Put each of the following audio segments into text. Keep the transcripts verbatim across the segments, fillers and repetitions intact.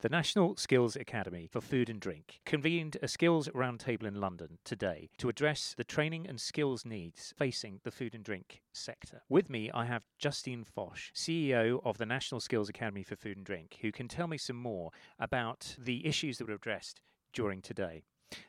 The National Skills Academy for Food and Drink convened a skills roundtable in London today to address the training and skills needs facing the food and drink sector. With me, I have Justine Fosch, C E O of the National Skills Academy for Food and Drink, who can tell me some more about the issues that were addressed during today.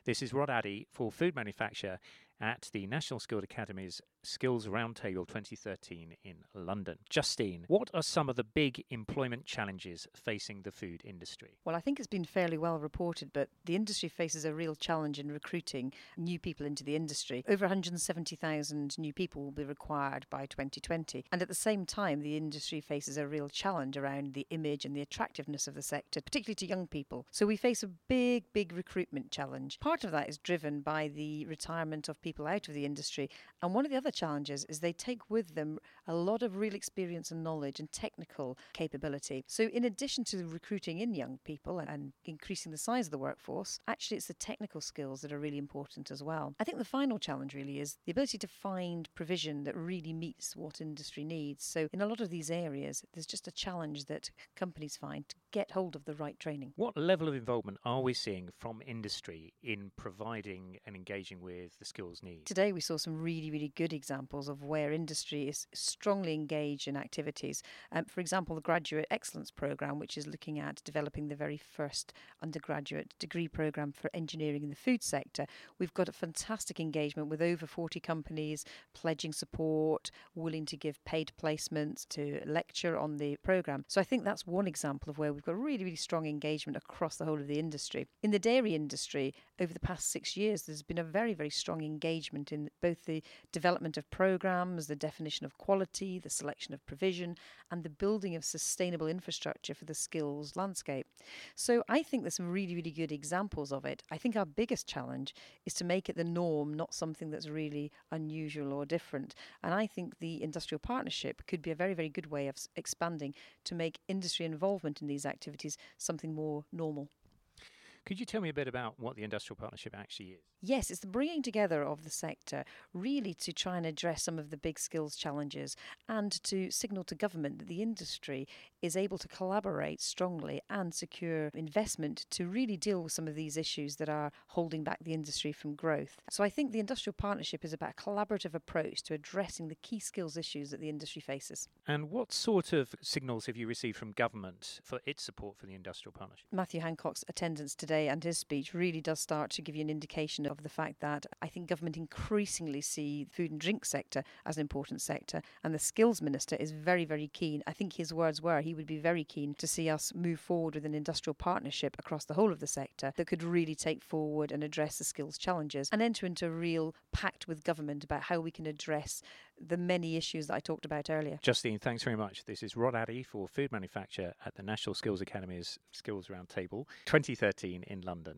This is Rod Addy for Food Manufacture at the National Skills Academy's Skills Roundtable twenty thirteen in London. Justine, what are some of the big employment challenges facing the food industry? Well, I think it's been fairly well reported, but the industry faces a real challenge in recruiting new people into the industry. Over one hundred seventy thousand new people will be required by twenty twenty. And at the same time, the industry faces a real challenge around the image and the attractiveness of the sector, particularly to young people. So we face a big, big recruitment challenge. Part of that is driven by the retirement of people people out of the industry, and one of the other challenges is they take with them a lot of real experience and knowledge and technical capability. So in addition to recruiting in young people and increasing the size of the workforce, actually it's the technical skills that are really important as well. I think the final challenge really is the ability to find provision that really meets what industry needs. So in a lot of these areas there's just a challenge that companies find to get hold of the right training. What level of involvement are we seeing from industry in providing and engaging with the skills need? Today we saw some really, really good examples of where industry is strongly engaged in activities. Um, for example, the Graduate Excellence Programme, which is looking at developing the very first undergraduate degree programme for engineering in the food sector. We've got a fantastic engagement with over forty companies, pledging support, willing to give paid placements, to lecture on the programme. So I think that's one example of where we've got really, really strong engagement across the whole of the industry. In the dairy industry, over the past six years, there's been a very, very strong engagement engagement in both the development of programmes, the definition of quality, the selection of provision, and the building of sustainable infrastructure for the skills landscape. So I think there's some really, really good examples of it. I think our biggest challenge is to make it the norm, not something that's really unusual or different. And I think the industrial partnership could be a very, very good way of expanding to make industry involvement in these activities something more normal. Could you tell me a bit about what the industrial partnership actually is? Yes, it's the bringing together of the sector really to try and address some of the big skills challenges and to signal to government that the industry is able to collaborate strongly and secure investment to really deal with some of these issues that are holding back the industry from growth. So I think the industrial partnership is about a collaborative approach to addressing the key skills issues that the industry faces. And what sort of signals have you received from government for its support for the industrial partnership? Matthew Hancock's attendance today and his speech really does start to give you an indication of the fact that I think government increasingly see the food and drink sector as an important sector, and the skills minister is very, very keen. I think his words were he would be very keen to see us move forward with an industrial partnership across the whole of the sector that could really take forward and address the skills challenges and enter into a real pact with government about how we can address the many issues that I talked about earlier. Justine, thanks very much. This is Rod Addy for Food Manufacture at the National Skills Academy's Skills Roundtable twenty thirteen in London.